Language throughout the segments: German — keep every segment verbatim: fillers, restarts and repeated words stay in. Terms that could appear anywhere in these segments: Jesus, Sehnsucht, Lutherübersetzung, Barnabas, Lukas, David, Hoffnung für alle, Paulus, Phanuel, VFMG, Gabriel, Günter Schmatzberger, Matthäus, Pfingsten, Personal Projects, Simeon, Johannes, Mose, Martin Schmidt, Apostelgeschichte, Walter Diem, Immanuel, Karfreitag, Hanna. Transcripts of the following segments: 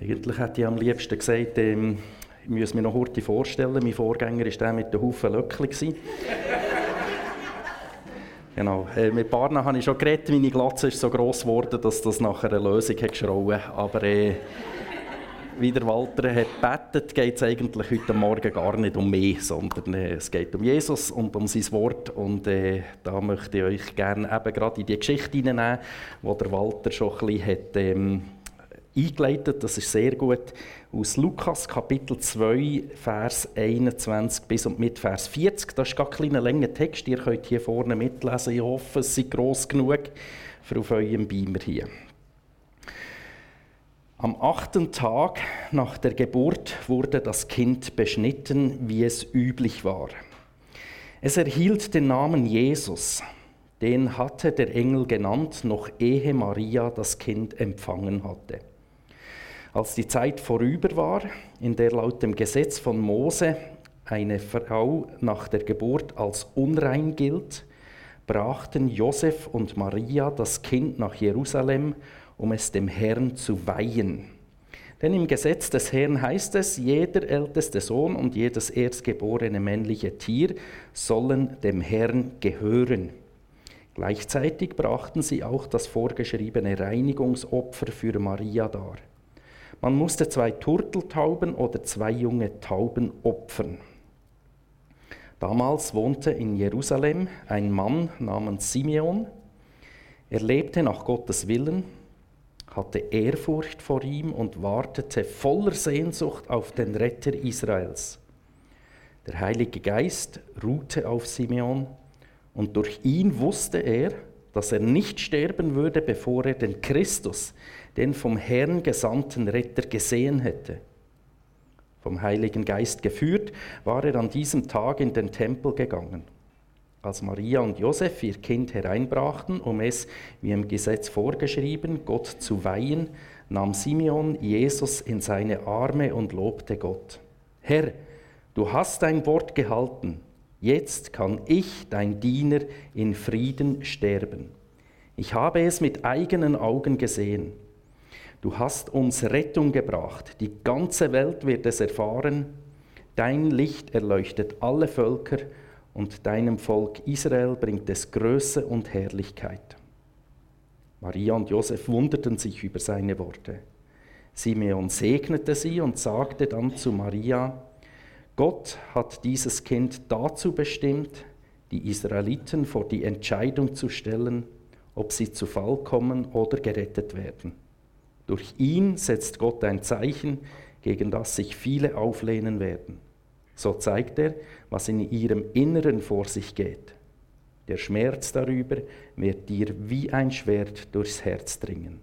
Eigentlich hätte ich am liebsten gesagt, ähm, ich muss mir noch kurz vorstellen, mein Vorgänger war der mit den Haufen Löckchen. Genau. Äh, mit Barna habe ich schon geredet, meine Glatze ist so gross geworden, dass das nachher eine Lösung hat geschrauen. Aber äh, wie der Walter hat gebetet, geht es eigentlich heute Morgen gar nicht um mich, sondern äh, es geht um Jesus und um sein Wort. Und äh, da möchte ich euch gerne eben gerade in die Geschichte hineinnehmen, die der Walter schon ein bisschen hat, ähm, eingeleitet. Das ist sehr gut. Aus Lukas Kapitel zwei, Vers einundzwanzig bis und mit Vers vierzig. Das ist gar ein kleiner langer Text. Ihr könnt hier vorne mitlesen. Ich hoffe, es sei gross genug für auf eurem Beamer hier. Am achten Tag nach der Geburt wurde das Kind beschnitten, wie es üblich war. Es erhielt den Namen Jesus. Den hatte der Engel genannt, noch ehe Maria das Kind empfangen hatte. Als die Zeit vorüber war, in der laut dem Gesetz von Mose eine Frau nach der Geburt als unrein gilt, brachten Josef und Maria das Kind nach Jerusalem, um es dem Herrn zu weihen. Denn im Gesetz des Herrn heißt es, jeder älteste Sohn und jedes erstgeborene männliche Tier sollen dem Herrn gehören. Gleichzeitig brachten sie auch das vorgeschriebene Reinigungsopfer für Maria dar. Man musste zwei Turteltauben oder zwei junge Tauben opfern. Damals wohnte in Jerusalem ein Mann namens Simeon. Er lebte nach Gottes Willen, hatte Ehrfurcht vor ihm und wartete voller Sehnsucht auf den Retter Israels. Der Heilige Geist ruhte auf Simeon und durch ihn wusste er, dass er nicht sterben würde, bevor er den Christus, den vom Herrn gesandten Retter, gesehen hätte. Vom Heiligen Geist geführt, war er an diesem Tag in den Tempel gegangen. Als Maria und Josef ihr Kind hereinbrachten, um es, wie im Gesetz vorgeschrieben, Gott zu weihen, nahm Simeon Jesus in seine Arme und lobte Gott. Herr, du hast dein Wort gehalten. Jetzt kann ich, dein Diener, in Frieden sterben. Ich habe es mit eigenen Augen gesehen. Du hast uns Rettung gebracht. Die ganze Welt wird es erfahren. Dein Licht erleuchtet alle Völker und deinem Volk Israel bringt es Größe und Herrlichkeit. Maria und Josef wunderten sich über seine Worte. Simeon segnete sie und sagte dann zu Maria: Gott hat dieses Kind dazu bestimmt, die Israeliten vor die Entscheidung zu stellen, ob sie zu Fall kommen oder gerettet werden. Durch ihn setzt Gott ein Zeichen, gegen das sich viele auflehnen werden. So zeigt er, was in ihrem Inneren vor sich geht. Der Schmerz darüber wird dir wie ein Schwert durchs Herz dringen.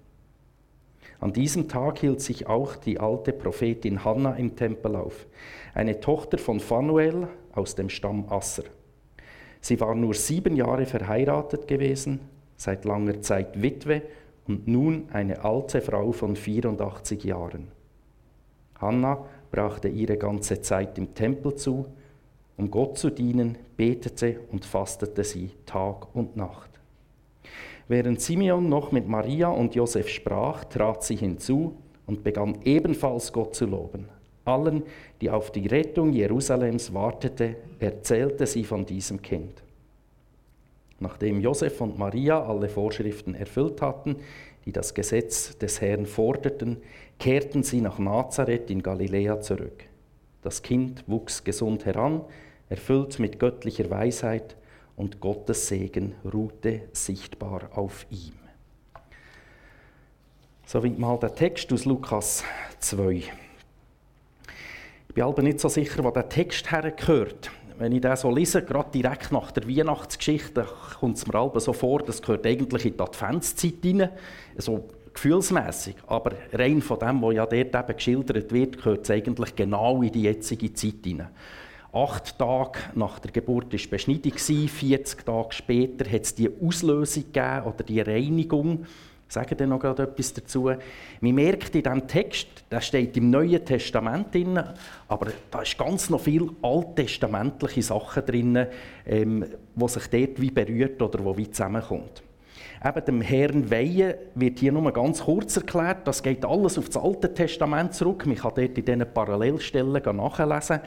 An diesem Tag hielt sich auch die alte Prophetin Hanna im Tempel auf, eine Tochter von Phanuel aus dem Stamm Asser. Sie war nur sieben Jahre verheiratet gewesen, seit langer Zeit Witwe und nun eine alte Frau von vierundachtzig Jahren. Hanna brachte ihre ganze Zeit im Tempel zu, um Gott zu dienen, betete und fastete sie Tag und Nacht. Während Simeon noch mit Maria und Josef sprach, trat sie hinzu und begann ebenfalls Gott zu loben. Allen, die auf die Rettung Jerusalems warteten, erzählte sie von diesem Kind. Nachdem Josef und Maria alle Vorschriften erfüllt hatten, die das Gesetz des Herrn forderten, kehrten sie nach Nazareth in Galiläa zurück. Das Kind wuchs gesund heran, erfüllt mit göttlicher Weisheit, und Gottes Segen ruhte sichtbar auf ihm. Soweit mal der Text aus Lukas zwei. Ich bin aber nicht so sicher, wo der Text hergehört. Wenn ich den so lese, gerade direkt nach der Weihnachtsgeschichte, kommt es mir aber so vor, das gehört eigentlich in die Adventszeit hinein, so gefühlsmässig. Aber rein von dem, was ja dort eben geschildert wird, gehört es eigentlich genau in die jetzige Zeit hinein. Acht Tage nach der Geburt war Beschneidung, vierzig Tage später hat es die Auslösung gegeben oder die Reinigung. Ich sage dann noch gerade etwas dazu. Man merkt in diesem Text, der steht im Neuen Testament drin, aber da ist ganz noch viel alttestamentliche Sachen drin, ähm, die sich dort wie berührt oder wo wie zusammenkommt. Eben dem Herrn weihen wird hier nur ganz kurz erklärt. Das geht alles auf das Alte Testament zurück. Man kann dort in diesen Parallelstellen nachlesen.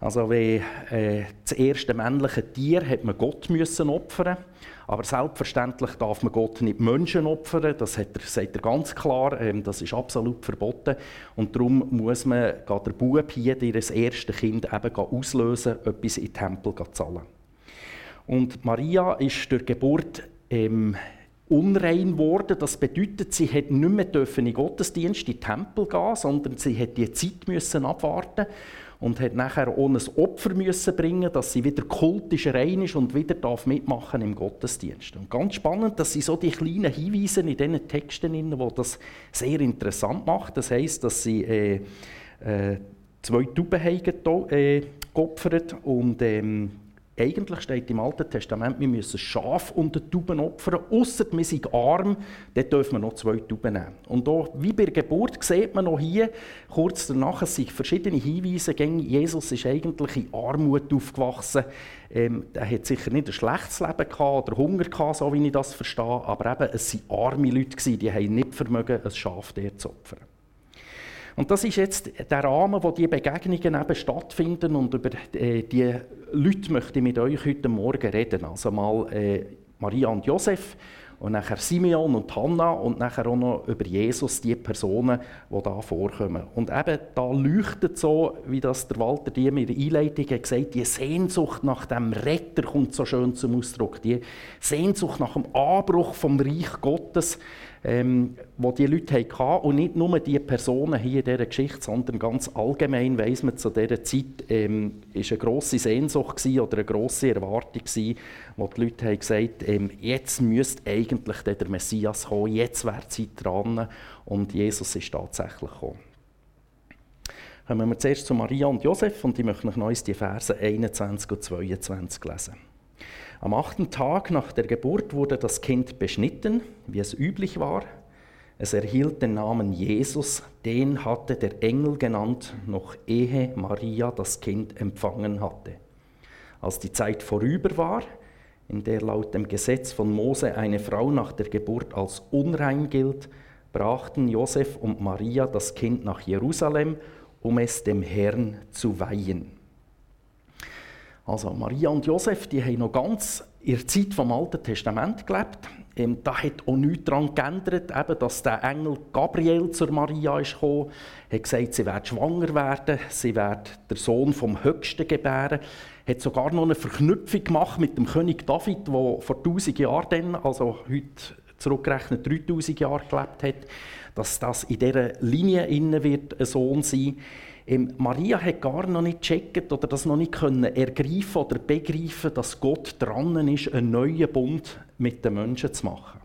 Also wie äh, das erste männliche Tier hat man Gott müssen opfern. Aber selbstverständlich darf man Gott nicht Menschen opfern. Das hat er, sagt er ganz klar. Ähm, das ist absolut verboten. Und darum muss man der Bub hier, das erste Kind, eben auslösen, etwas in den Tempel zahlen. Und Maria ist durch Geburt ähm, unrein geworden. Das bedeutet, sie hat nicht mehr dürfen in Gottesdienst, in den Tempel gehen, sondern sie hat die Zeit müssen abwarten und hat nachher ohne ein Opfer müssen bringen, dass sie wieder kultisch rein ist und wieder darf mitmachen im Gottesdienst. Und ganz spannend, dass sie so die kleinen Hinweise in diesen Texten, die das sehr interessant macht. Das heisst, dass sie äh, äh, zwei Tauben haben äh, geopfert und ähm, eigentlich steht im Alten Testament, wir müssen Schaf und Tauben opfern, ausser wir sind arm, dann dürfen wir noch zwei Tauben nehmen. Und auch, wie bei der Geburt sieht man noch hier, kurz danach, es sind verschiedene Hinweise, Jesus ist eigentlich in Armut aufgewachsen. Ähm, er hat sicher nicht ein schlechtes Leben gehabt oder Hunger gehabt, so wie ich das verstehe, aber eben, es waren arme Leute, die haben nicht vermögen, ein Schaf dort zu opfern. Und das ist jetzt der Rahmen, wo diese Begegnungen eben stattfinden, und über äh, die Leute möchte ich mit euch heute Morgen reden. Also mal äh, Maria und Josef und nachher Simeon und Hanna und nachher auch noch über Jesus, die Personen, die da vorkommen. Und eben da leuchtet so, wie das der Walter Diem in der Einleitung gesagt hat, die Sehnsucht nach dem Retter kommt so schön zum Ausdruck. Die Sehnsucht nach dem Anbruch vom Reich Gottes, ähm, wo die Leute hatten. Und nicht nur die Personen hier in dieser Geschichte, sondern ganz allgemein weiss man, zu dieser Zeit ähm, ist eine grosse Sehnsucht gewesen oder eine grosse Erwartung gewesen, wo die Leute haben gesagt, ähm, jetzt müsste eigentlich der Messias kommen, jetzt wäre die Zeit dran, und Jesus ist tatsächlich gekommen. Kommen wir zuerst zu Maria und Josef, und ich möchte noch uns die Verse einundzwanzig und zweiundzwanzig lesen. Am achten Tag nach der Geburt wurde das Kind beschnitten, wie es üblich war. Es erhielt den Namen Jesus, den hatte der Engel genannt, noch ehe Maria das Kind empfangen hatte. Als die Zeit vorüber war, in der laut dem Gesetz von Mose eine Frau nach der Geburt als unrein gilt, brachten Josef und Maria das Kind nach Jerusalem, um es dem Herrn zu weihen. Also Maria und Josef, die haben noch ganz in der Zeit vom Alten Testament gelebt. Ähm, da hat auch nichts daran geändert, eben, dass der Engel Gabriel zur Maria ist gekommen, hat gesagt, sie wird schwanger werden, sie wird der Sohn vom Höchsten gebären. Hat sogar noch eine Verknüpfung gemacht mit dem König David, der vor tausend Jahren, dann, also heute zurückgerechnet dreitausend Jahre gelebt hat, dass das in dieser Linie innen wird ein Sohn sein. Ähm, Maria hat gar noch nicht gecheckt oder das noch nicht können ergreifen oder begreifen, dass Gott dran ist, einen neuen Bund mit den Menschen zu machen.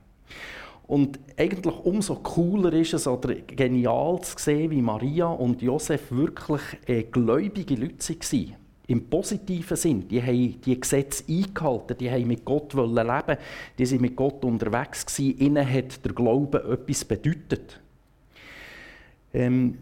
Und eigentlich umso cooler ist es oder genial zu sehen, wie Maria und Josef wirklich äh, gläubige Leute waren. Im positiven Sinn. Die haben die Gesetze eingehalten, die wollten mit Gott leben, die waren mit Gott unterwegs gewesen. Ihnen hat der Glaube etwas bedeutet. Ähm,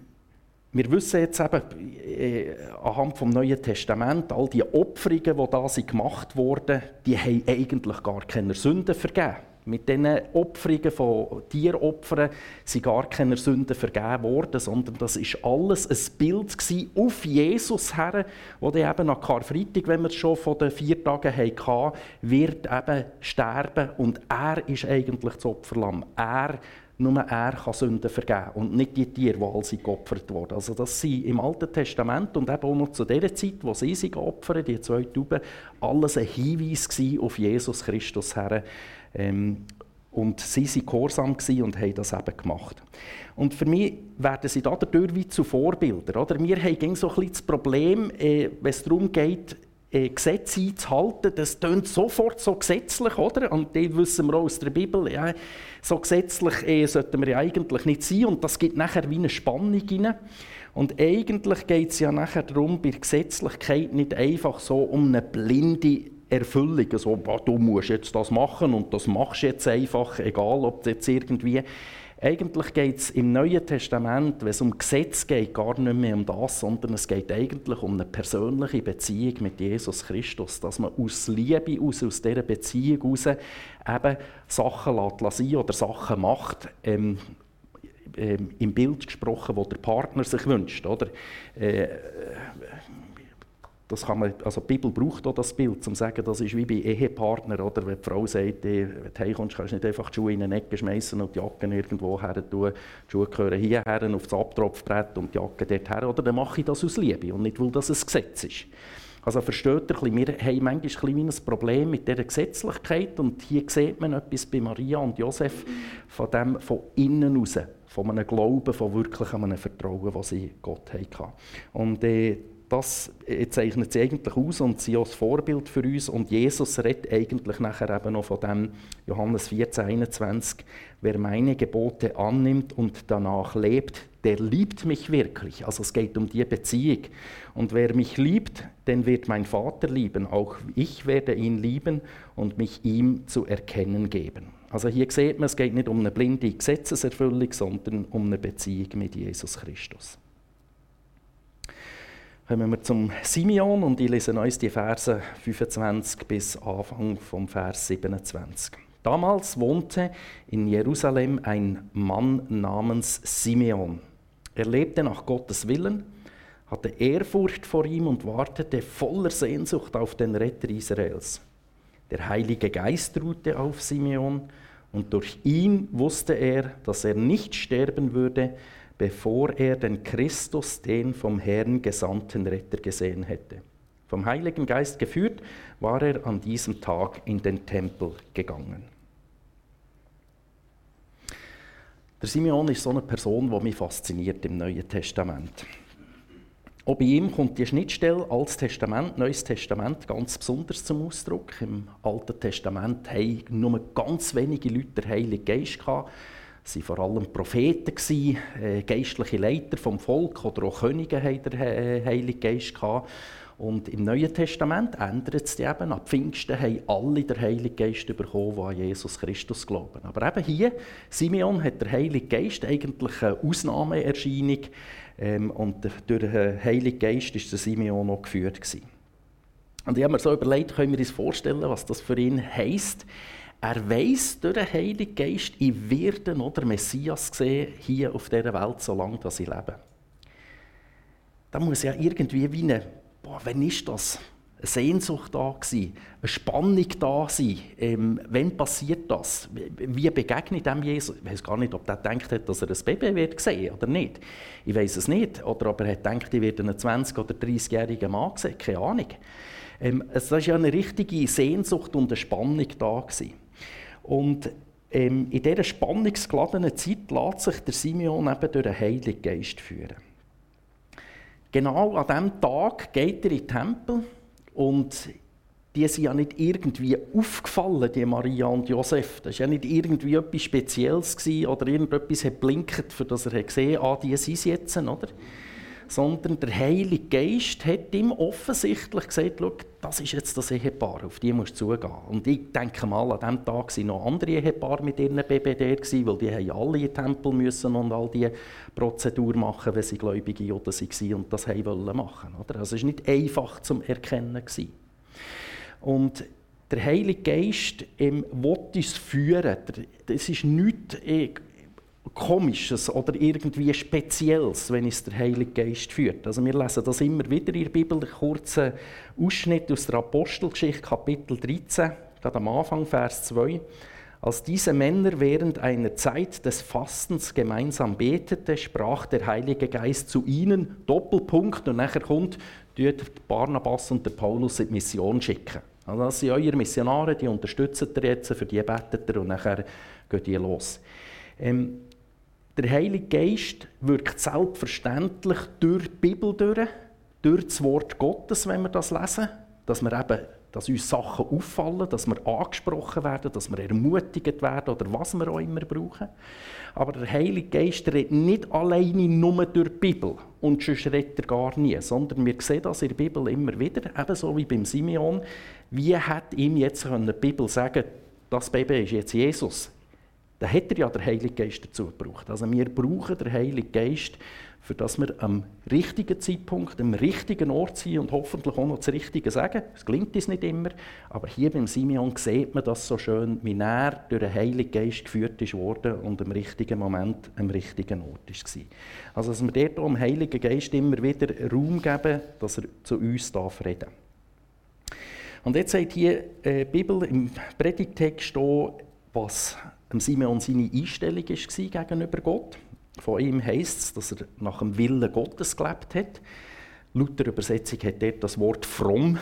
wir wissen jetzt eben, äh, anhand des Neuen Testaments, all die Opferungen, die da gemacht wurden, die haben eigentlich gar keine Sünden vergeben. Mit diesen Opferungen von Tieropfern sind gar keine Sünden vergeben worden, sondern das war alles ein Bild auf Jesus her, wo der eben an Karfreitag, wenn wir es schon von den vier Tagen hatten, wird eben sterben. Und er ist eigentlich das Opferlamm. Er, nur er kann Sünden vergeben und nicht die Tiere, die alle geopfert wurden. Also das sind im Alten Testament und eben auch noch zu der Zeit, wo sie sich geopfert, die zwei Tauben, alles ein Hinweis auf Jesus Christus her. Ähm, und sie waren gehorsam und haben das eben gemacht. Und für mich werden sie dadurch wie zu Vorbildern. Oder? Wir haben so ein bisschen das Problem, äh, wenn es darum geht, äh, Gesetze einzuhalten. Das tönt sofort so gesetzlich, oder? Und das wissen wir auch aus der Bibel. Ja, so gesetzlich äh, sollten wir ja eigentlich nicht sein. Und das gibt nachher wie eine Spannung rein. Und eigentlich geht es ja nachher darum, bei Gesetzlichkeit nicht einfach so um eine blinde Erfüllung, so, also, du musst jetzt das machen und das machst du jetzt einfach, egal ob du jetzt irgendwie. Eigentlich geht es im Neuen Testament, wenn es um Gesetz geht, gar nicht mehr um das, sondern es geht eigentlich um eine persönliche Beziehung mit Jesus Christus, dass man aus Liebe, aus, aus dieser Beziehung heraus eben Sachen lässt sein oder Sachen macht, ähm, ähm, im Bild gesprochen, das der Partner sich wünscht. Oder? Äh, Das kann man, also die Bibel braucht auch das Bild, um zu sagen, das ist wie bei Ehepartner. Oder? Wenn die Frau sagt, ey, wenn du heimkommst, kannst du nicht einfach die Schuhe in eine Ecke schmeißen und die Jacken irgendwo her tun. Die Schuhe gehören hierher auf das Abtropfbrett und die Jacke dorthin. Oder dann mache ich das aus Liebe und nicht, weil das ein Gesetz ist. Also versteht ihr, wir haben manchmal ein Problem mit dieser Gesetzlichkeit. Und hier sieht man etwas bei Maria und Josef von dem von innen raus, von einem Glauben, von wirklich einem Vertrauen, das sie Gott hatten. Und, äh, Das zeichnet sie eigentlich aus und sie ist ein Vorbild für uns. Und Jesus redet eigentlich nachher eben noch von dem Johannes vierzehn einundzwanzig. Wer meine Gebote annimmt und danach lebt, der liebt mich wirklich. Also es geht um die Beziehung. Und wer mich liebt, den wird mein Vater lieben. Auch ich werde ihn lieben und mich ihm zu erkennen geben. Also hier sieht man, es geht nicht um eine blinde Gesetzeserfüllung, sondern um eine Beziehung mit Jesus Christus. Kommen wir zum Simeon und ich lese uns die Verse fünfundzwanzig bis Anfang vom Vers siebenundzwanzig. Damals wohnte in Jerusalem ein Mann namens Simeon. Er lebte nach Gottes Willen, hatte Ehrfurcht vor ihm und wartete voller Sehnsucht auf den Retter Israels. Der Heilige Geist ruhte auf Simeon und durch ihn wusste er, dass er nicht sterben würde, bevor er den Christus, den vom Herrn gesandten Retter, gesehen hätte. Vom Heiligen Geist geführt, war er an diesem Tag in den Tempel gegangen. Der Simeon ist so eine Person, die mich fasziniert im Neuen Testament. Auch bei ihm kommt die Schnittstelle Altes Testament, Neues Testament ganz besonders zum Ausdruck. Im Alten Testament hatten nur ganz wenige Leute den Heiligen Geist gehabt. Sie waren vor allem Propheten, äh, geistliche Leiter vom Volk oder auch Könige hatten den äh, Heiligen Geist. Und im Neuen Testament ändert es sich eben. Ab Pfingsten haben alle den Heiligen Geist bekommen, die an Jesus Christus glauben. Aber eben hier, Simeon hat der Heilige Geist eigentlich eine Ausnahmeerscheinung. Ähm, und durch den Heiligen Geist war der Simeon auch geführt. Und ich habe mir so überlegt, können wir uns vorstellen, was das für ihn heisst. Er weiss durch den Heiligen Geist, ich werde noch den Messias sehen, hier auf dieser Welt, solange ich lebe. Da muss ja irgendwie wie eine, boah, wann ist das? Eine Sehnsucht da sein, eine Spannung da sein. Ähm, wann passiert das? Wie begegne ich dem Jesus? Ich weiss gar nicht, ob er gedacht hat, dass er ein Baby wird sehen oder nicht. Ich weiss es nicht. Oder ob er hat gedacht, ich werde einen zwanzig- oder dreißigjährigen Mann sehen. Keine Ahnung. Ähm, es war ja eine richtige Sehnsucht und eine Spannung da gewesen. Und ähm, in dieser spannungsgeladenen Zeit lässt sich der Simeon eben durch den Heiligen Geist führen. Genau an diesem Tag geht er in den Tempel und die sind ja nicht irgendwie aufgefallen, die Maria und Josef. Das war ja nicht irgendwie etwas Spezielles gewesen, oder irgendetwas hat geblinkt, für das er gesehen hat, ah, die sind es jetzt, oder? Sondern der Heilige Geist hat ihm offensichtlich gesagt, schau, das ist jetzt das Ehepaar, auf die musst du zugehen. Und ich denke mal, an diesem Tag waren noch andere Ehepaare mit ihren Babys da, weil die haben alle in den Tempel müssen und all diese Prozedur machen, wenn sie gläubige Juden waren und das haben wollen machen. Oder? Also es war nicht einfach zum Erkennen. Und der Heilige Geist ähm, will uns führen. Das ist nichts äh, Komisches oder irgendwie Spezielles, wenn es der Heilige Geist führt. Also wir lesen das immer wieder in der Bibel, einen kurzen Ausschnitt aus der Apostelgeschichte, Kapitel dreizehn, gerade am Anfang, Vers zwei. Als diese Männer während einer Zeit des Fastens gemeinsam beteten, sprach der Heilige Geist zu ihnen, Doppelpunkt, und nachher kommt, tut Barnabas und der Paulus in die Mission schicken. Also das sind eure Missionare, die unterstützen ihr jetzt, für die betet ihr und nachher geht ihr los. Ähm, Der Heilige Geist wirkt selbstverständlich durch die Bibel durch, durch das Wort Gottes, wenn wir das lesen, dass, wir eben, dass uns Sachen auffallen, dass wir angesprochen werden, dass wir ermutigt werden oder was wir auch immer brauchen. Aber der Heilige Geist redet nicht alleine nur durch die Bibel und sonst redet er gar nie, sondern wir sehen das in der Bibel immer wieder, ebenso wie beim Simeon. Wie hat ihm jetzt die Bibel sagen können, das Baby ist jetzt Jesus? Dann hat er ja den Heiligen Geist dazu gebraucht. Also wir brauchen den Heiligen Geist, für dass wir am richtigen Zeitpunkt, am richtigen Ort sind und hoffentlich auch noch das Richtige sagen. Es gelingt uns nicht immer, aber hier beim Simeon sieht man das so schön, wie er durch den Heiligen Geist geführt wurde und im richtigen Moment am richtigen Ort war. Also dass wir dort auch dem Heiligen Geist immer wieder Raum geben, dass er zu uns darf reden. Und jetzt sagt hier die Bibel im Predigtext auch, was Simeon seine Einstellung war gegenüber Gott. Von ihm heisst es, dass er nach dem Willen Gottes gelebt hat. Lutherübersetzung hat dort das Wort fromm.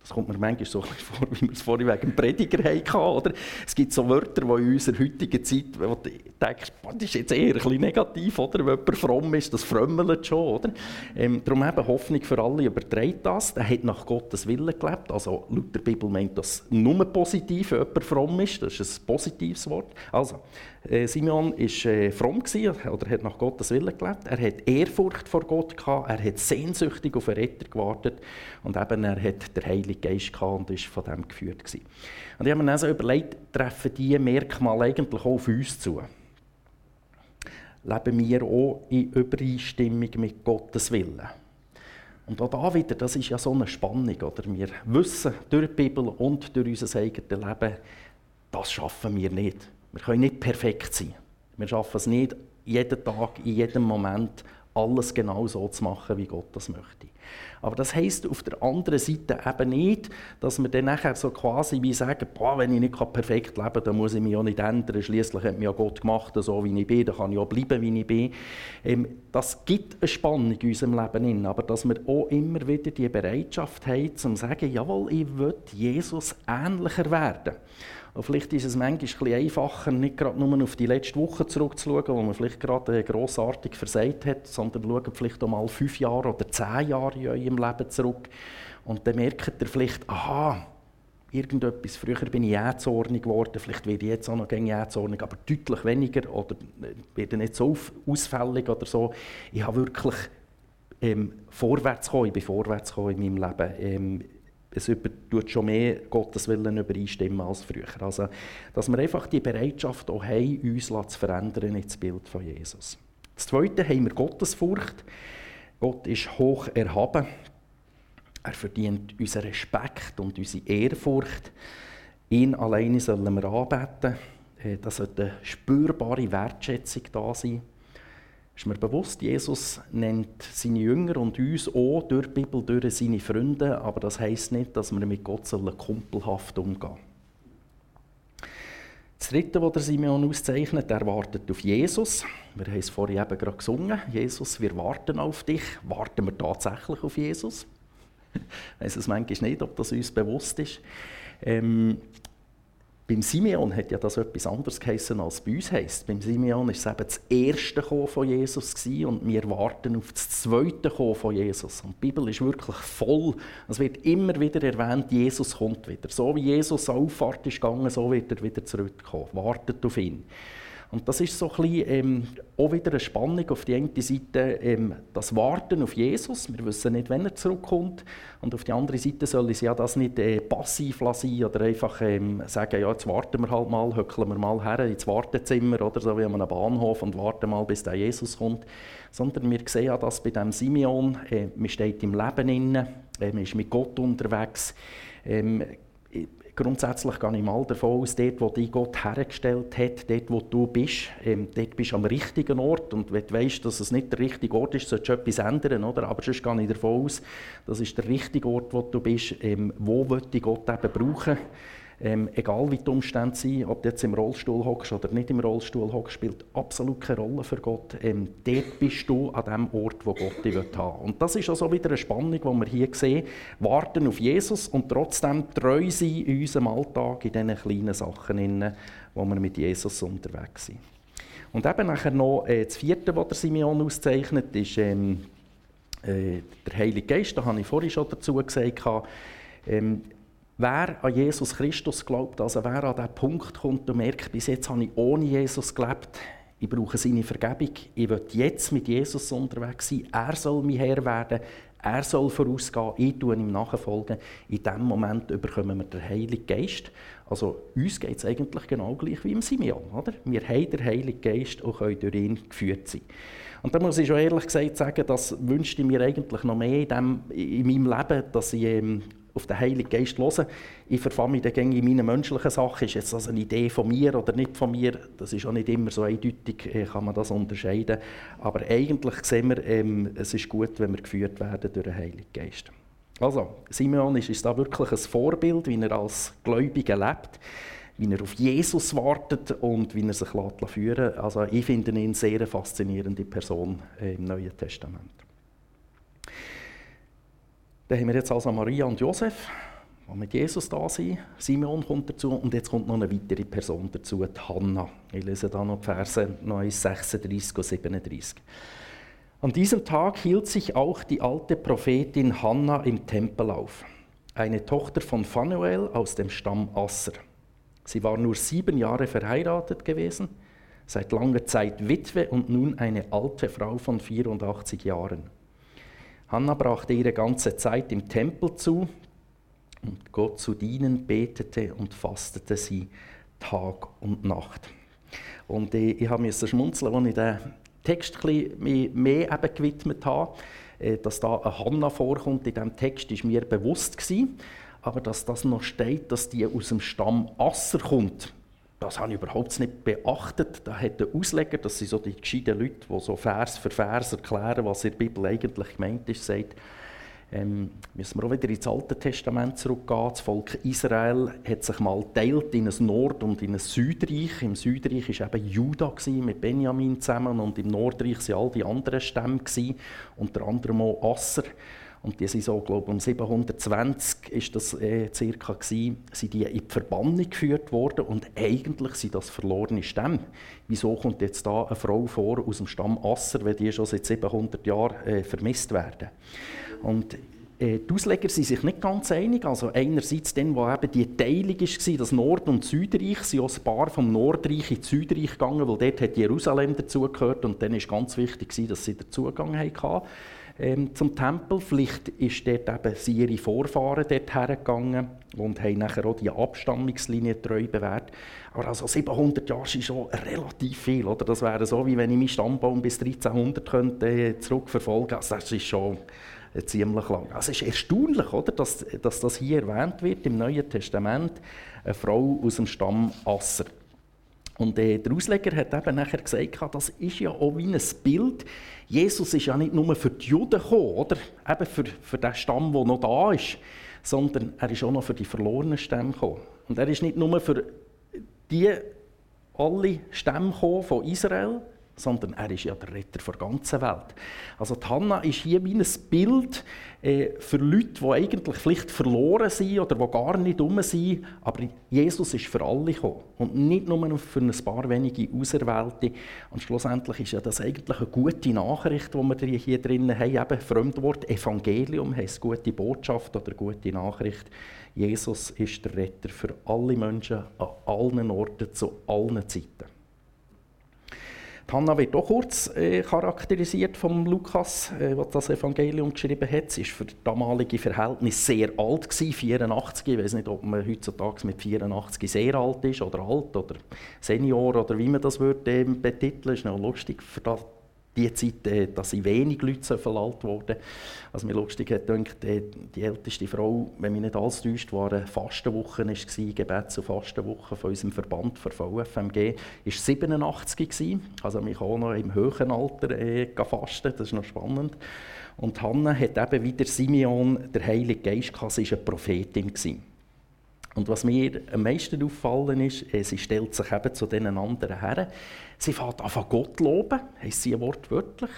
Das kommt mir manchmal so vor, wie wir es vorhin wegen dem Prediger hatten. Oder? Es gibt so Wörter, die in unserer heutigen Zeit, wo du denkst, das ist jetzt eher ein bisschen negativ, oder? Wenn jemand fromm ist, das frömmelt schon. Oder? Ähm, darum eben Hoffnung für alle überträgt das. Er hat nach Gottes Willen gelebt. Also Luther Bibel meint das nur positiv, wenn jemand fromm ist. Das ist ein positives Wort. Also, äh, Simeon war äh, fromm gewesen, oder hat nach Gottes Willen gelebt. Er hat Ehrfurcht vor Gott gehabt. Er hat sehnsüchtig auf den Retter gewartet. Und eben, er hat der Heilige Geist hatte und war von dem geführt. Und ich habe mir dann so überlegt, treffen diese Merkmale eigentlich auch auf uns zu? Leben wir auch in Übereinstimmung mit Gottes Willen? Und auch da wieder, das ist ja so eine Spannung. Oder? Wir wissen durch die Bibel und durch unser eigenes Leben, das schaffen wir nicht. Wir können nicht perfekt sein. Wir schaffen es nicht, jeden Tag, in jedem Moment alles genau so zu machen, wie Gott das möchte. Aber das heisst auf der anderen Seite eben nicht, dass wir dann nachher so quasi wie sagen, boah, wenn ich nicht perfekt leben kann, dann muss ich mich auch nicht ändern. Schliesslich hat mich ja Gott gemacht, so wie ich bin, dann kann ich auch bleiben, wie ich bin. Ähm, das gibt eine Spannung in unserem Leben hin, aber dass wir auch immer wieder die Bereitschaft haben, zu sagen, jawohl, ich will Jesus ähnlicher werden. Und vielleicht ist es manchmal ein einfacher, nicht gerade nur auf die letzte Woche zurückzuschauen, wo man vielleicht gerade grossartig versagt hat, sondern schauen vielleicht auch mal fünf Jahre oder zehn Jahre in eurem Leben zurück. Und dann merkt ihr vielleicht, aha, irgendetwas, früher bin ich jähzornig geworden, vielleicht werde ich jetzt auch noch gegen jähzornig, aber deutlich weniger oder werde nicht so ausfällig oder so. Ich habe wirklich ähm, vorwärts gekommen, ich bin vorwärts gekommen in meinem Leben. Ähm, Es tut schon mehr Gottes Willen übereinstimmen als früher. Also, dass wir einfach die Bereitschaft auch haben, uns zu verändern in das Bild von Jesus. Das Zweite haben wir Gottesfurcht. Gott ist hoch erhaben. Er verdient unseren Respekt und unsere Ehrfurcht. Ihn alleine sollen wir anbeten. Da sollte eine spürbare Wertschätzung da sein. Ist mir bewusst, Jesus nennt seine Jünger und uns auch durch die Bibel, durch seine Freunde, aber das heisst nicht, dass wir mit Gott kumpelhaft umgehen sollen. Das Dritte, was der Simeon auszeichnet, er wartet auf Jesus. Wir haben es vorhin eben gerade gesungen. Jesus, wir warten auf dich. Warten wir tatsächlich auf Jesus? Ich weiss es manchmal nicht, ob das uns bewusst ist. Ähm, Beim Simeon hat ja das etwas anderes geheissen, als es bei uns heisst. Beim Simeon war es eben das erste Kommen von Jesus und wir warten auf das zweite Kommen von Jesus. Und die Bibel ist wirklich voll. Es wird immer wieder erwähnt, Jesus kommt wieder. So wie Jesus auf Auffahrt ist gegangen, so wird er wieder zurückkommen. Wartet auf ihn. Und das ist so ein bisschen, ähm, auch wieder eine Spannung auf die eine Seite, ähm, das Warten auf Jesus, wir wissen nicht, wann er zurückkommt, und auf die andere Seite soll es ja das nicht äh, passiv lassen oder einfach ähm, sagen, ja, jetzt warten wir halt mal, höckeln wir mal her ins Wartezimmer oder so wie an einem Bahnhof und warten mal, bis der Jesus kommt, sondern wir sehen ja das bei dem Simeon, äh, man steht im Leben inne, äh, man ist mit Gott unterwegs, ähm, grundsätzlich gehe ich mal davon aus, dort, wo dich Gott hergestellt hat, dort, wo du bist, ähm, dort bist du am richtigen Ort. Und wenn du weißt, dass es nicht der richtige Ort ist, solltest du etwas ändern, oder? Aber sonst gehe ich davon aus, das ist der richtige Ort, wo du bist, ähm, wo ich Gott eben brauchen. Ähm, egal wie die Umstände sind, ob du jetzt im Rollstuhl hockst oder nicht im Rollstuhl hockst, spielt absolut keine Rolle für Gott. Ähm, dort bist du an dem Ort, wo Gott dich haben will. Und das ist auch so wieder eine Spannung, die wir hier sehen. Warten auf Jesus und trotzdem treu sein in unserem Alltag, in diesen kleinen Sachen, wo wir mit Jesus unterwegs sind. Und eben nachher noch äh, das Vierte, was der Simeon auszeichnet, ist ähm, äh, der Heilige Geist. Da habe ich vorhin schon dazu gesagt. Ähm, Wer an Jesus Christus glaubt, also wer an diesen Punkt kommt und merkt, bis jetzt habe ich ohne Jesus gelebt, ich brauche seine Vergebung, ich will jetzt mit Jesus unterwegs sein, er soll mein Herr werden, Er soll vorausgehen, ich tue ihm nachfolgen. In diesem Moment bekommen wir den Heiligen Geist. Also uns geht es eigentlich genau gleich wie im Simeon. Oder? Wir haben den Heiligen Geist und können durch ihn geführt sein. Und da muss ich schon ehrlich gesagt sagen, das wünschte ich mir eigentlich noch mehr in, dem, in meinem Leben, dass ich ähm, auf den Heiligen Geist höre. Ich verfange mich dann in meinen menschlichen Sachen. Ist jetzt das eine Idee von mir oder nicht von mir? Das ist auch nicht immer so eindeutig, kann man das unterscheiden. Aber eigentlich sehen wir, ähm, es ist gut, wenn wir geführt werden durch den Heiligen Geist. Also, Simeon ist, ist da wirklich ein Vorbild, wie er als Gläubiger lebt, wie er auf Jesus wartet und wie er sich führen lässt. Also, ich finde ihn eine sehr faszinierende Person im Neuen Testament. Dann haben wir jetzt also Maria und Josef, die mit Jesus da sind. Simeon kommt dazu und jetzt kommt noch eine weitere Person dazu, die Hanna. Ich lese da noch die Verse sechsunddreißig und siebenunddreißig. An diesem Tag hielt sich auch die alte Prophetin Hanna im Tempel auf, eine Tochter von Phanuel aus dem Stamm Asser. Sie war nur sieben Jahre verheiratet gewesen, seit langer Zeit Witwe und nun eine alte Frau von vierundachtzig Jahren. Hanna brachte ihre ganze Zeit im Tempel zu und Gott zu dienen, betete und fastete sie Tag und Nacht. Und äh, ich musste schmunzeln, als ich den Text etwas mehr eben gewidmet habe. Äh, dass da eine Hanna vorkommt in diesem Text, war mir bewusst gewesen. Aber dass das noch steht, dass die aus dem Stamm Asser kommt, das habe ich überhaupt nicht beachtet. Da hat der Ausleger, das sind so die gescheiten Leute, die so Vers für Vers erklären, was in der Bibel eigentlich gemeint ist, sagt, ähm, müssen wir auch wieder ins Alte Testament zurückgehen. Das Volk Israel hat sich mal geteilt in ein Nord- und in ein Südreich. Im Südreich war eben Juda mit Benjamin zusammen und im Nordreich waren all die anderen Stämme, unter anderem auch Asser. Und die sind so, glaube ich, um siebenhundertzwanzig ist das äh, circa gewesen, sind die in die Verbannung geführt worden und eigentlich sind das verlorene Stämme. Wieso kommt jetzt da eine Frau vor aus dem Stamm Asser, wenn die schon seit siebenhundert Jahren äh, vermisst werden? Und äh, die Ausleger sind sich nicht ganz einig. Also einerseits dann, wo eben die Teilung war, das Nord- und Südreich, sind auch ein paar vom Nordreich in Südreich gegangen, weil dort hat Jerusalem dazugehört und dann war ganz wichtig, dass sie den Zugang hatten. Ähm, zum Tempel. Vielleicht ist dort eben ihre Vorfahren dort hergegangen und haben nachher auch die Abstammungslinie treu bewährt. Aber also siebenhundert Jahre ist schon relativ viel. Oder? Das wäre so, wie wenn ich meinen Stammbaum bis dreizehnhundert könnte, äh, zurückverfolgen könnte. Also das ist schon äh, ziemlich lang. Also es ist erstaunlich, oder? Dass, dass das hier erwähnt wird im Neuen Testament. Eine Frau aus dem Stamm Asser. Und äh, der Ausleger hat eben nachher gesagt, das ist ja auch wie ein Bild. Jesus ist ja nicht nur für die Juden gekommen, oder? Eben für, für den Stamm, der noch da ist, sondern er ist auch noch für die verlorenen Stämme gekommen. Und er ist nicht nur für die alle Stämme gekommen von Israel, sondern er ist ja der Retter der ganzen Welt. Also die Hanna ist hier wie ein Bild äh, für Leute, die eigentlich vielleicht verloren sind oder die gar nicht dumm sind, aber Jesus ist für alle gekommen und nicht nur für ein paar wenige Auserwählte. Und schlussendlich ist ja das eigentlich eine gute Nachricht, die wir hier drinnen haben, eben Fremdwort Evangelium heisst gute Botschaft oder gute Nachricht. Jesus ist der Retter für alle Menschen an allen Orten, zu allen Zeiten. Die Hanna wird auch kurz äh, charakterisiert vom Lukas, der äh, das Evangelium geschrieben hat. Sie war für damalige Verhältnisse sehr alt, gewesen, vierundachtzig. Ich weiss nicht, ob man heutzutage mit vierundachtzig sehr alt ist oder alt oder Senior oder wie man das würde, äh, betiteln. Es ist noch lustig für die Zeit, äh, dass in wenig Leute so viel alt wurden. Was mir lustig hat, denkt, äh, die älteste Frau, wenn mich nicht alles täuscht, war eine Fastenwoche, war Gebets- und Fastenwoche von unserem Verband, von V F M G, war siebenundachtzig gewesen. Also mich auch noch im höheren Alter äh, fasten, das ist noch spannend. Und Hanna hat eben wie der Simeon der Heilige Geist gehabt, sie war eine Prophetin gewesen. Und was mir am meisten auffallen ist, sie stellt sich eben zu den anderen her. Sie fängt an von Gott loben, heisst sie wortwörtlich,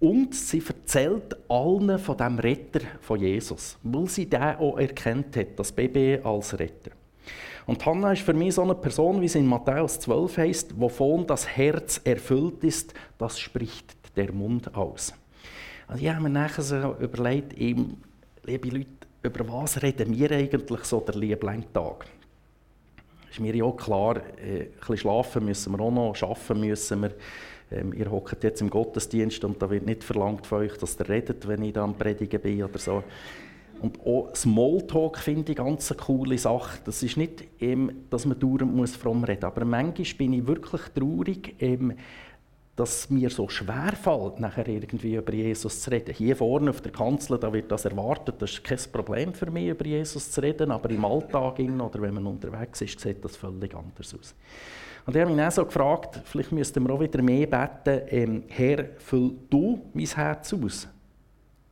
und sie erzählt allen von dem Retter von Jesus, weil sie den auch erkannt hat, das Baby als Retter. Und Hanna ist für mich so eine Person, wie es in Matthäus zwölf heisst, wovon das Herz erfüllt ist, das spricht der Mund aus. Also ich habe mir nachher so überlegt, eben, liebe Leute, über was reden wir eigentlich so der lieblangen Tag? Ist mir ja auch klar, äh, ein bisschen schlafen müssen wir auch noch, arbeiten müssen wir, ähm, ihr hockt jetzt im Gottesdienst und da wird nicht verlangt von euch, dass ihr redet, wenn ich da am Predigen bin oder so. Und auch Smalltalk finde ich ganz eine coole Sache. Das ist nicht, ähm, dass man dauernd muss fromm reden muss. Aber manchmal bin ich wirklich traurig, ähm, dass mir so schwer fällt, nachher irgendwie über Jesus zu reden. Hier vorne auf der Kanzel, da wird das erwartet, das ist kein Problem für mich, über Jesus zu reden, aber im Alltag oder wenn man unterwegs ist, sieht das völlig anders aus. Und ich habe mich dann so gefragt, vielleicht müssten wir auch wieder mehr beten, ähm, Herr, füll du mein Herz aus,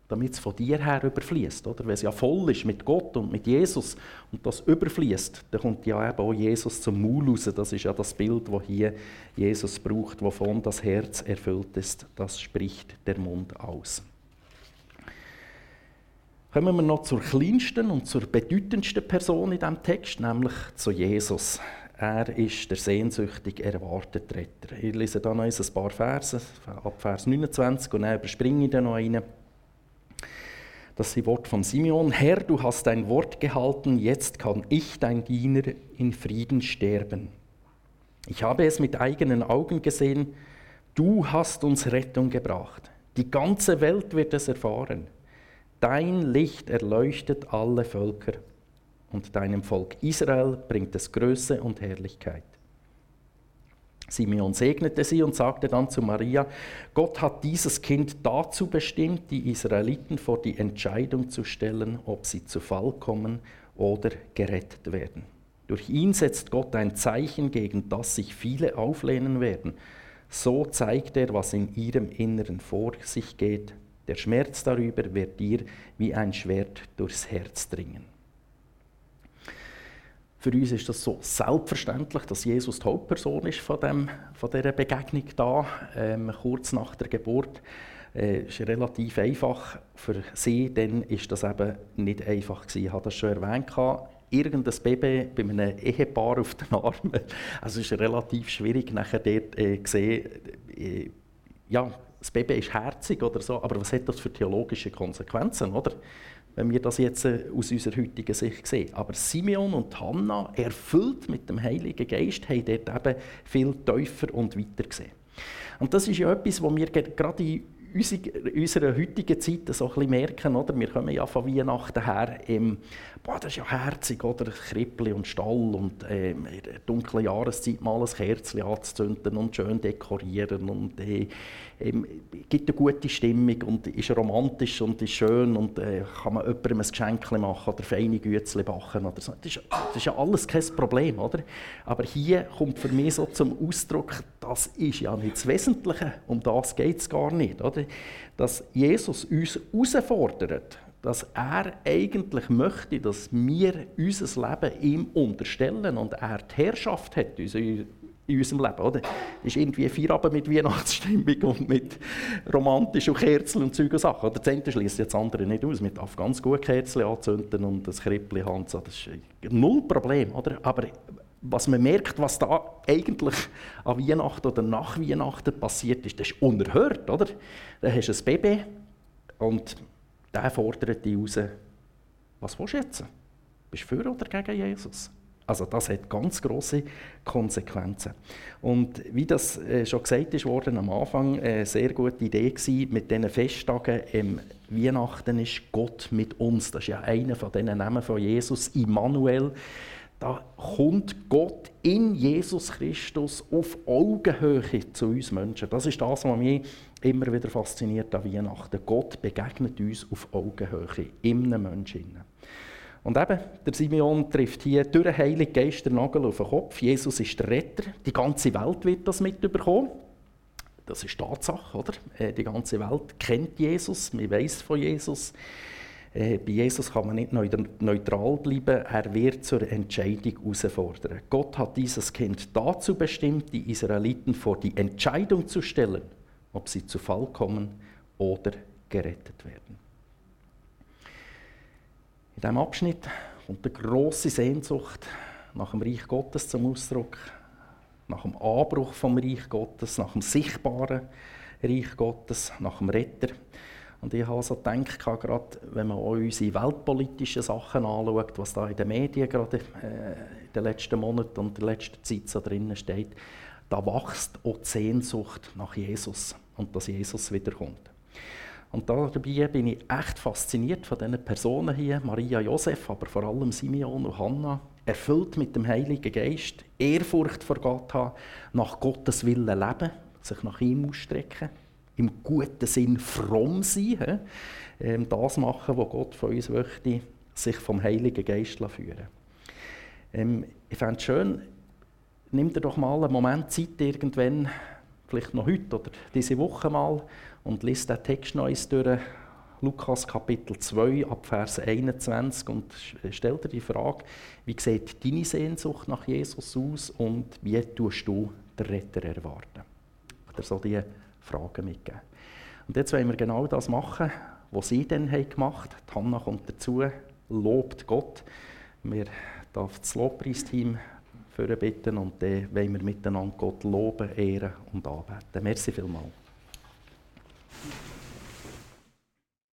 damit es von dir her überfließt. Oder? Wenn es ja voll ist mit Gott und mit Jesus und das überfließt, dann kommt ja eben auch Jesus zum Maul raus. Das ist ja das Bild, das hier Jesus braucht, wovon das Herz erfüllt ist. Das spricht der Mund aus. Kommen wir noch zur kleinsten und zur bedeutendsten Person in diesem Text, nämlich zu Jesus. Er ist der sehnsüchtig erwartete Retter. Ich lese hier noch ein paar Verse, ab Vers neunundzwanzig, und dann überspringe ich dann noch einen. Das sind Worte von Simeon. Herr, du hast dein Wort gehalten, jetzt kann ich, dein Diener, in Frieden sterben. Ich habe es mit eigenen Augen gesehen, du hast uns Rettung gebracht. Die ganze Welt wird es erfahren. Dein Licht erleuchtet alle Völker und deinem Volk Israel bringt es Größe und Herrlichkeit. Simeon segnete sie und sagte dann zu Maria, Gott hat dieses Kind dazu bestimmt, die Israeliten vor die Entscheidung zu stellen, ob sie zu Fall kommen oder gerettet werden. Durch ihn setzt Gott ein Zeichen, gegen das sich viele auflehnen werden. So zeigt er, was in ihrem Inneren vor sich geht. Der Schmerz darüber wird dir wie ein Schwert durchs Herz dringen. Für uns ist das so selbstverständlich, dass Jesus die Hauptperson ist von, dem, von dieser Begegnung da, ähm, kurz nach der Geburt. Äh, ist relativ einfach für sie, dann war das eben nicht einfach gewesen. Ich habe das schon erwähnt. Irgendein Baby bei einem Ehepaar auf den Armen. Also es ist relativ schwierig, nachher dort äh, gesehen, äh, ja, das Baby ist herzig oder so, aber was hat das für theologische Konsequenzen, oder? Wenn wir das jetzt aus unserer heutigen Sicht sehen. Aber Simeon und Hanna, erfüllt mit dem Heiligen Geist, haben dort eben viel tiefer und weiter gesehen. Und das ist ja etwas, was wir gerade in unserer heutigen Zeit so ein bisschen merken. Oder? Wir kommen ja von Weihnachten her, ähm, boah, das ist ja herzig, oder? Krippli und Stall und ähm, in der dunklen Jahreszeit mal ein Kerzchen anzuzünden und schön dekorieren und äh, ähm, gibt eine gute Stimmung und ist romantisch und ist schön und äh, kann man jemandem ein Geschenk machen oder feine Gützchen backen oder so. Das ist, das ist ja alles kein Problem, oder? Aber hier kommt für mich so zum Ausdruck, das ist ja nicht das Wesentliche, um das geht es gar nicht, oder? Dass Jesus uns herausfordert, dass er eigentlich möchte, dass wir unser Leben ihm unterstellen und er die Herrschaft hat in unserem Leben. Oder? Das ist irgendwie Feierabend mit Weihnachtsstimmung und mit romantischen Kerzen und Zeug und Sachen. Oder? Das eine schließt jetzt das andere nicht aus. Man darf ganz gut Kerzen anzünden und ein Krippchen haben. Das ist null Problem. Oder? Aber was man merkt, was da eigentlich an Weihnachten oder nach Weihnachten passiert ist, das ist unerhört. Oder? Dann hast du ein Baby und der fordert dich raus, was willst du jetzt? Bist du für oder gegen Jesus? Also das hat ganz grosse Konsequenzen. Und wie das äh, schon gesagt ist worden am Anfang, äh, sehr gute Idee gewesen, mit diesen Festtagen, ähm, Weihnachten ist Gott mit uns. Das ist ja einer von diesen Namen von Jesus, Immanuel. Da kommt Gott in Jesus Christus auf Augenhöhe zu uns Menschen. Das ist das, was mich immer wieder fasziniert an Weihnachten. Gott begegnet uns auf Augenhöhe, in einem Menschen. Und eben, der Simeon trifft hier durch den Heiligen Geist den Nagel auf den Kopf. Jesus ist der Retter. Die ganze Welt wird das mitbekommen. Das ist Tatsache, oder? Die ganze Welt kennt Jesus, man weiss von Jesus. Bei Jesus kann man nicht neutral bleiben, er wird zur Entscheidung herausfordern. Gott hat dieses Kind dazu bestimmt, die Israeliten vor die Entscheidung zu stellen, ob sie zu Fall kommen oder gerettet werden. In diesem Abschnitt kommt eine grosse Sehnsucht nach dem Reich Gottes zum Ausdruck, nach dem Anbruch vom Reich Gottes, nach dem sichtbaren Reich Gottes, nach dem Retter. Und ich habe also gedacht, gerade wenn man auch unsere weltpolitischen Sachen anschaut, was da in den Medien gerade äh, in den letzten Monaten und der letzten Zeit so drin steht, da wächst auch die Sehnsucht nach Jesus und dass Jesus wiederkommt. Und dabei bin ich echt fasziniert von diesen Personen hier, Maria, Josef, aber vor allem Simeon und Hanna, erfüllt mit dem Heiligen Geist, Ehrfurcht vor Gott haben, nach Gottes Willen leben, sich nach ihm ausstrecken, im guten Sinn fromm sein, das machen, was Gott von uns möchte, sich vom Heiligen Geist führen lassen. Ich fände es schön, nimm dir doch mal einen Moment Zeit irgendwann, vielleicht noch heute oder diese Woche mal, und liest den Text noch eins durch, Lukas Kapitel zwei, ab Vers einundzwanzig, und stell dir die Frage, wie sieht deine Sehnsucht nach Jesus aus und wie tust du den Retter erwarten? Ich dir so diese Fragen mitgeben. Und jetzt wollen wir genau das machen, was sie dann gemacht haben. Die Hanna kommt dazu, lobt Gott. Wir dürfen das Lobpreisteam bitten und dann wollen wir miteinander Gott loben, ehren und anbeten. Merci vielmals.